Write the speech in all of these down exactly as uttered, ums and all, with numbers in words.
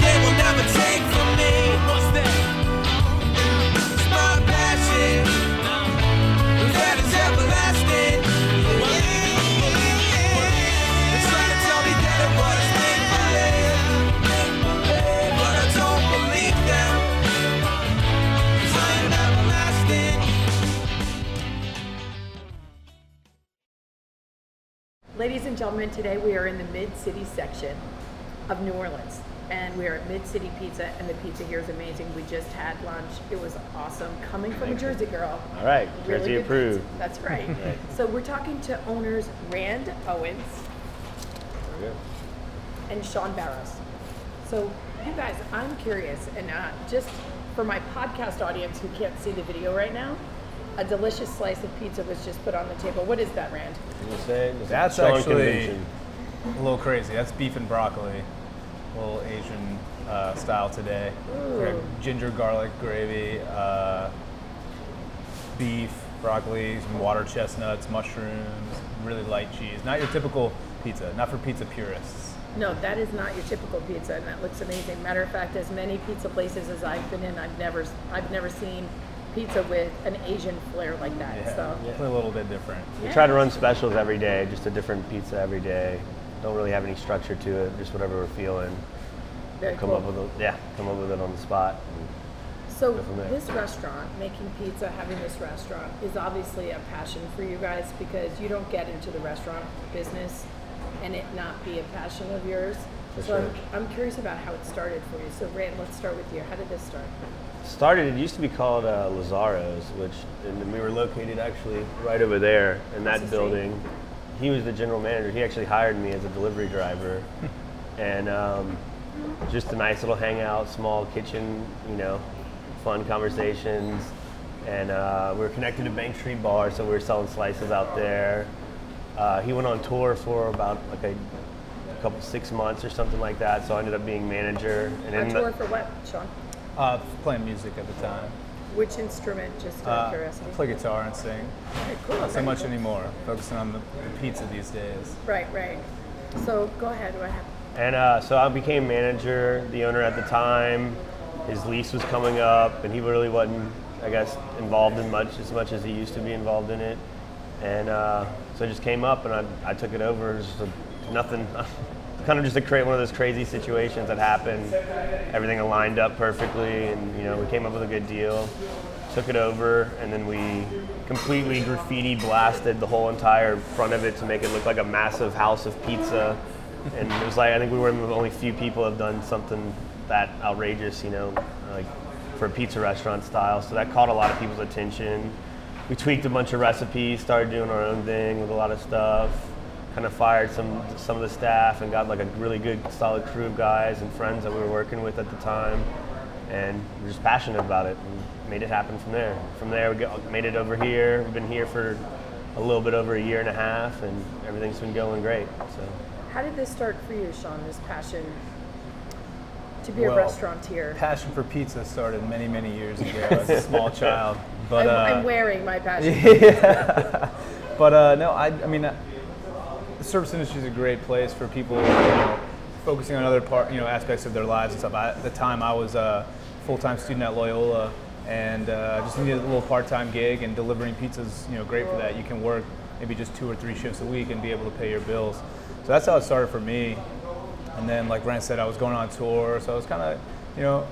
they will never take from me, what's that? It's my passion, that is everlasting. They try to tell me that it was me, but I don't believe them, cause I am everlasting. Ladies and gentlemen, today we are in the Mid-City section of New Orleans, and we are at Mid-City Pizza, and the pizza here is amazing. We just had lunch. It was awesome. Coming from Thank a Jersey girl. All right, really Jersey approved. Pizza. That's right. right. So we're talking to owners Rand Owens there we go. and Sean Barros. So you guys, I'm curious, and uh, just for my podcast audience who can't see the video right now, a delicious slice of pizza was just put on the table. What is that, Rand? That's actually convention. a little crazy. That's beef and broccoli. Little Asian uh, style today. Ginger garlic gravy, uh, beef, broccoli, some water chestnuts, mushrooms, really light cheese. Not your typical pizza, not for pizza purists. No, that is not your typical pizza, and that looks amazing. Matter of fact, as many pizza places as I've been in, I've never, I've never seen pizza with an Asian flair like that. Yeah, so yeah. It's a little bit different. We yeah. try to run specials every day, just a different pizza every day. Don't really have any structure to it, just whatever we're feeling. Very come cool. up with it, yeah, come up with it on the spot. So this restaurant, making pizza, having this restaurant, is obviously a passion for you guys, because you don't get into the restaurant business and it not be a passion of yours. That's so right. I'm, I'm curious about how it started for you. So Rand, let's start with you. How did this start? Started, it used to be called uh, Lazaro's, which, and we were located actually right over there in that That's building. He was the general manager. He actually hired me as a delivery driver, and um, just a nice little hangout, small kitchen, you know, fun conversations. And uh, we were connected to Bank Street Bar, so we were selling slices out there. Uh, he went on tour for about like a, a couple six months or something like that. So I ended up being manager. And on tour the, for what, Sean? Uh, playing music at the time. Which instrument, just out of uh, curiosity? I play guitar and sing. Right, cool. Not so much anymore. Focusing on the, the pizza these days. Right, right. So go ahead. What happened? And uh, so I became manager, the owner at the time. His lease was coming up, and he really wasn't, I guess, involved in much as much as he used to be involved in it. And uh, so it just came up, and I, I took it over. It was just a, nothing. Kind of just to create one of those crazy situations that happened. Everything aligned up perfectly, and you know, we came up with a good deal, took it over, and then we completely graffiti blasted the whole entire front of it to make it look like a massive house of pizza. And it was like, I think we were the only few people have done something that outrageous, you know, like for a pizza restaurant style. So that caught a lot of people's attention. We tweaked a bunch of recipes, started doing our own thing with a lot of stuff. Kind of fired some some of the staff and got like a really good solid crew of guys and friends that we were working with at the time, and we were just passionate about it and made it happen from there. From there we got, made it over here. We've been here for a little bit over a year and a half, and everything's been going great. So, how did this start for you, Sean? This passion to be well, a restaurateur. Passion for pizza started many many years ago as a small child. But I'm, uh, I'm wearing my passion. Yeah. but uh, no, I I mean. I, The service industry is a great place for people, you know, focusing on other part, you know, aspects of their lives and stuff. I, at the time, I was a full-time student at Loyola, and uh, just needed a little part-time gig. And delivering pizzas, you know, great for that. You can work maybe just two or three shifts a week and be able to pay your bills. So that's how it started for me. And then, like Rand said, I was going on tour, so I was kind of, you know,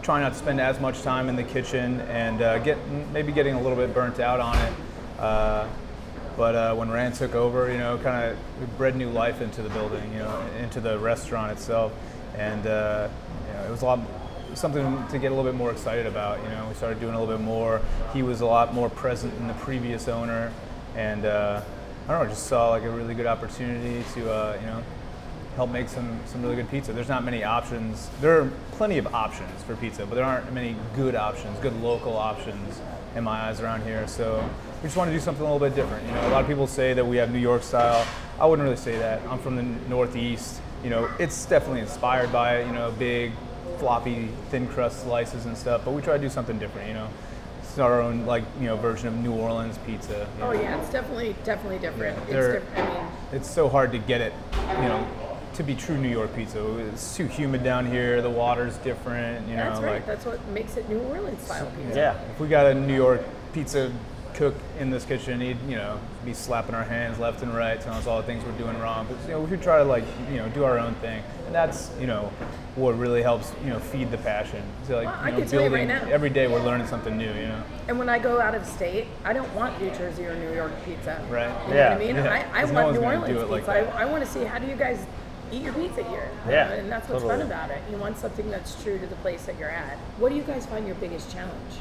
trying not to spend as much time in the kitchen and uh, get maybe getting a little bit burnt out on it. Uh, But uh, when Rand took over, you know, kind of bred new life into the building, you know, into the restaurant itself, and uh, you know, it was a lot something to get a little bit more excited about. You know, we started doing a little bit more. He was a lot more present than the previous owner, and uh, I don't know, just saw like a really good opportunity to, uh, you know, help make some, some really good pizza. There's not many options. There are plenty of options for pizza, but there aren't many good options, good local options in my eyes around here. So we just want to do something a little bit different. You know, a lot of people say that we have New York style. I wouldn't really say that. I'm from the Northeast. You know, it's definitely inspired by it, you know, big, floppy, thin crust slices and stuff, but we try to do something different, you know. It's our own, like, you know, version of New Orleans pizza. You know? Oh yeah, it's definitely, definitely different. Yeah, it's different. I mean, it's so hard to get it, you know, to be true New York pizza. It's too humid down here. The water's different, you know. That's right. Like, that's what makes it New Orleans style pizza. Yeah. If we got a New York pizza cook in this kitchen, he'd, you know, be slapping our hands left and right, telling us all the things we're doing wrong. But, you know, we should try to, like, you know, do our own thing. And that's, you know, what really helps, you know, feed the passion. So, like, well, you know, I can tell you right now, every day we're learning something new, you know. And when I go out of state, I don't want New Jersey or New York pizza. Right. You know yeah. what I mean? Yeah. I, I want no New Orleans pizza. Like I, I want to see, how do you guys eat your pizza here? Yeah. Uh, and that's what's totally fun about it. You want something that's true to the place that you're at. What do you guys find your biggest challenge?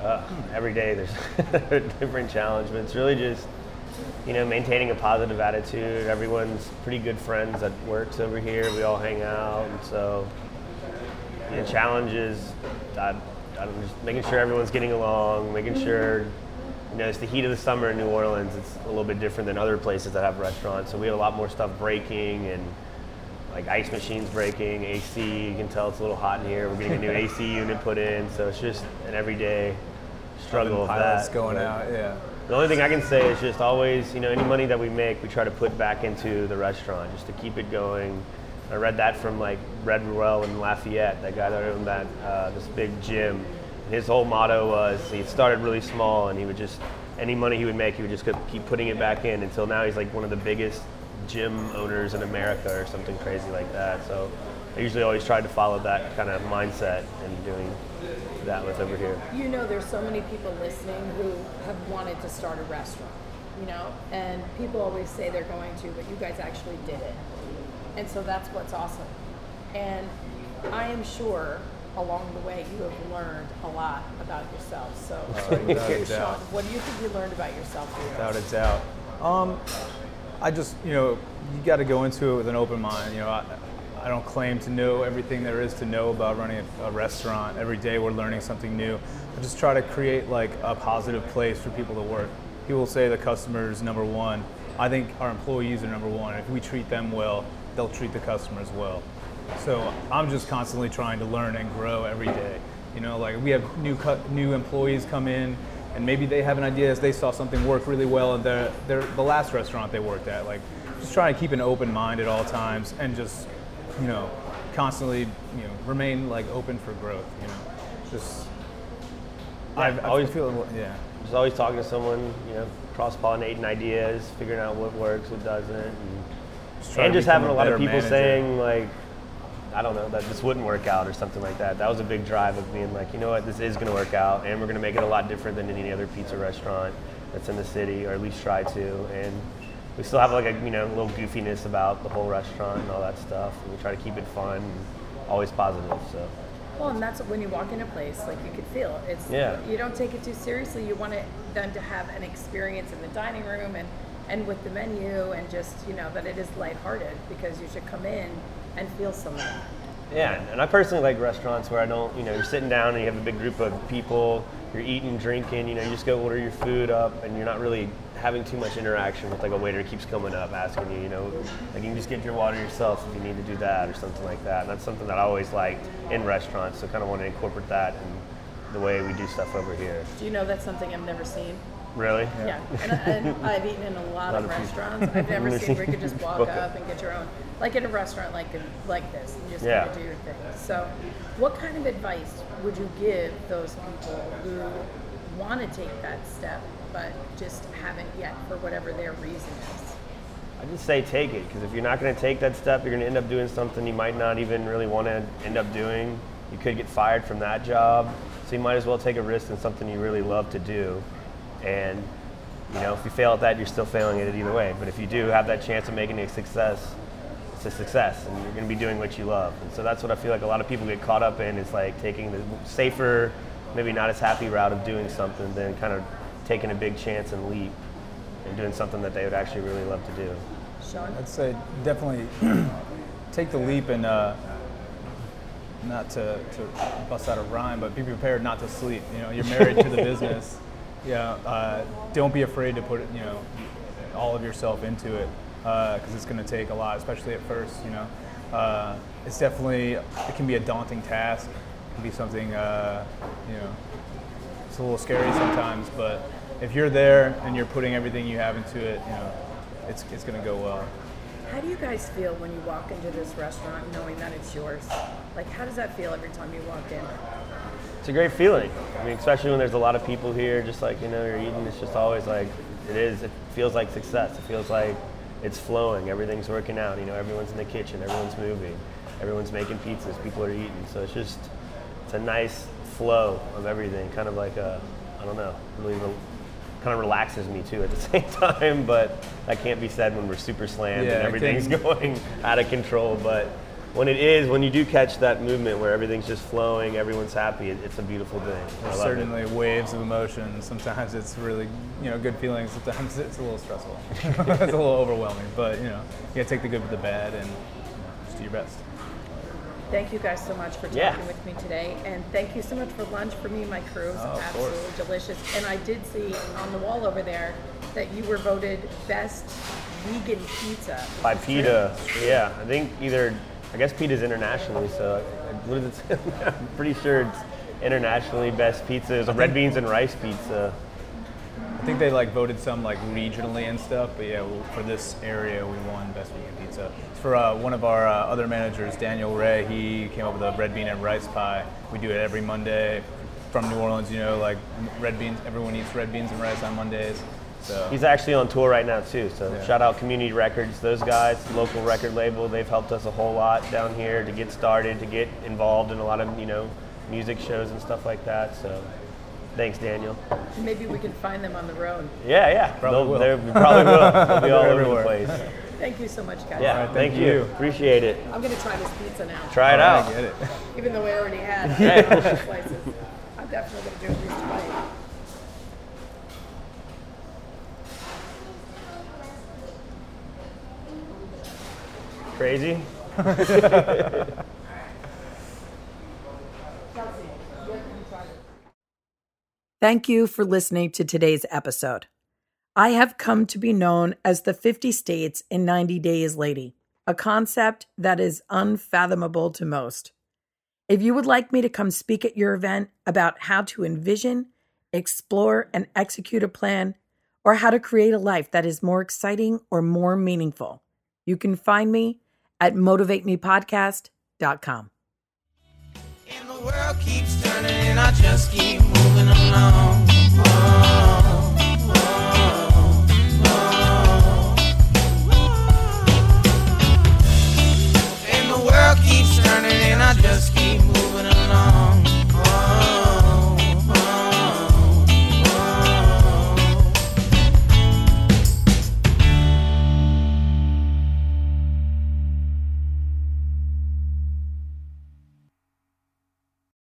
Uh, every day there's different challenge, but it's really just, you know, maintaining a positive attitude. Everyone's pretty good friends that works over here. We all hang out, and so the you know, challenge is I'm, I'm just making sure everyone's getting along, making sure, you know, it's the heat of the summer in New Orleans. It's a little bit different than other places that have restaurants, so we have a lot more stuff breaking and like ice machines breaking, A C. You can tell it's a little hot in here. We're getting a new A C unit put in, so it's just an everyday struggle of that. Going out, yeah. The only thing I can say is just always, you know, any money that we make, we try to put back into the restaurant just to keep it going. I read that from like Red Ruel in Lafayette, that guy that owned that uh, this big gym. His whole motto was he started really small, and he would just any money he would make, he would just keep putting it back in until now he's like one of the biggest gym owners in America or something crazy like that. So I usually always try to follow that kind of mindset and doing that with over here. You know, there's so many people listening who have wanted to start a restaurant, you know, and people always say they're going to, but you guys actually did it. And so that's what's awesome. And I am sure along the way you have learned a lot about yourself. So uh, Sean, what do you think you learned about yourself here? Without a doubt. Um, I just, you know, you got to go into it with an open mind. You know, I, I don't claim to know everything there is to know about running a, a restaurant. Every day we're learning something new. I just try to create like a positive place for people to work. People say the customer is number one. I think our employees are number one. If we treat them well, they'll treat the customers well. So I'm just constantly trying to learn and grow every day. You know, like we have new cu- new employees come in. And maybe they have an idea as they saw something work really well at their, their, the last restaurant they worked at. Like, just try to keep an open mind at all times and just, you know, constantly, you know, remain like open for growth. You know, just yeah, I've, I always feel yeah. Just always talking to someone. You know, cross-pollinating ideas, figuring out what works, what doesn't, and just, and just having a lot of people manager. saying like, I don't know, that this wouldn't work out or something like that. That was a big drive of being like, you know what, this is going to work out, and we're going to make it a lot different than any other pizza restaurant that's in the city, or at least try to. And we still have like a, you know, little goofiness about the whole restaurant and all that stuff. And we try to keep it fun, and always positive. So. Well, and that's when you walk in a place, like you can feel it's. Yeah. You don't take it too seriously. You want it, them to have an experience in the dining room and, and with the menu, and just, you know, that it is lighthearted, because you should come in and feel some of that. Yeah, and I personally like restaurants where I don't, you know, you're sitting down and you have a big group of people, you're eating, drinking, you know, you just go order your food up, and you're not really having too much interaction with like a waiter who keeps coming up asking you, you know, like you can just get your water yourself if you need to do that or something like that. And that's something that I always liked in restaurants, so kind of want to incorporate that in the way we do stuff over here. Do you know that's something I've never seen? Really? Yeah. yeah. And, and I've eaten in a lot, a lot of, of restaurants. I've never seen where you could just walk up and get your own, like in a restaurant like like this, and just yeah. kind of do your thing. So what kind of advice would you give those people who want to take that step but just haven't yet for whatever their reason is? I just say take it, because if you're not going to take that step, you're going to end up doing something you might not even really want to end up doing. You could get fired from that job, so you might as well take a risk in something you really love to do. And, you know, if you fail at that, you're still failing at it either way. But if you do have that chance of making it a success, it's a success, and you're going to be doing what you love. And so that's what I feel like a lot of people get caught up in, is like taking the safer, maybe not as happy route of doing something than kind of taking a big chance and leap and doing something that they would actually really love to do. Sean? I'd say definitely take the leap and uh, not to, to bust out a rhyme, but be prepared not to sleep. You know, you're married to the business. Yeah. Uh, don't be afraid to put it, you know, all of yourself into it, because uh, it's going to take a lot, especially at first. You know, uh, it's definitely it can be a daunting task. It can be something uh, you know, it's a little scary sometimes. But if you're there and you're putting everything you have into it, you know, it's it's going to go well. How do you guys feel when you walk into this restaurant knowing that it's yours? Like, how does that feel every time you walk in? It's a great feeling. I mean, especially when there's a lot of people here, just like, you know, you're eating, it's just always like, it is, it feels like success. It feels like it's flowing, everything's working out, you know, everyone's in the kitchen, everyone's moving, everyone's making pizzas, people are eating. So it's just, it's a nice flow of everything, kind of like a, I don't know, really re- kind of relaxes me too at the same time, but that can't be said when we're super slammed, yeah, and everything's going out of control. But when it is, when you do catch that movement where everything's just flowing, everyone's happy, it's a beautiful thing. There's certainly it. waves of emotion. Sometimes it's really, you know, good feelings. Sometimes it's a little stressful. It's a little overwhelming, but you know, you gotta take the good with the bad and you know, just do your best. Thank you guys so much for talking yeah. with me today. And thank you so much for lunch for me and my crew. It was oh, absolutely delicious. And I did see on the wall over there that you were voted best vegan pizza. By PETA, yeah. I think either, I guess PETA's internationally, so what is it? I'm pretty sure it's internationally best pizza. It's a red beans and rice pizza. I think they like voted some like regionally and stuff, but yeah, for this area we won best vegan pizza. It's for uh, one of our uh, other managers, Daniel Ray. He came up with a red bean and rice pie. We do it every Monday from New Orleans. You know, like red beans. Everyone eats red beans and rice on Mondays. So. He's actually on tour right now too, so yeah. Shout out Community Records, those guys, local record label. They've helped us a whole lot down here to get started, to get involved in a lot of, you know, music shows and stuff like that. So thanks, Daniel. Maybe we can find them on the road. Yeah, yeah, probably They'll, will. Probably will. They'll be all everywhere. Over the place. Thank you so much, guys. Yeah, right, thank, thank you. you. Appreciate it. I'm gonna try this pizza now. Try it oh, out. I get it. Even though I already had all slices, I'm definitely gonna do it at least twice. Crazy. Thank you for listening to today's episode. I have come to be known as the fifty states in ninety days lady, a concept that is unfathomable to most. If you would like me to come speak at your event about how to envision, explore, and execute a plan, or how to create a life that is more exciting or more meaningful, you can find me at Motivate Me Podcast dot com. And the world keeps turning and I just keep moving along.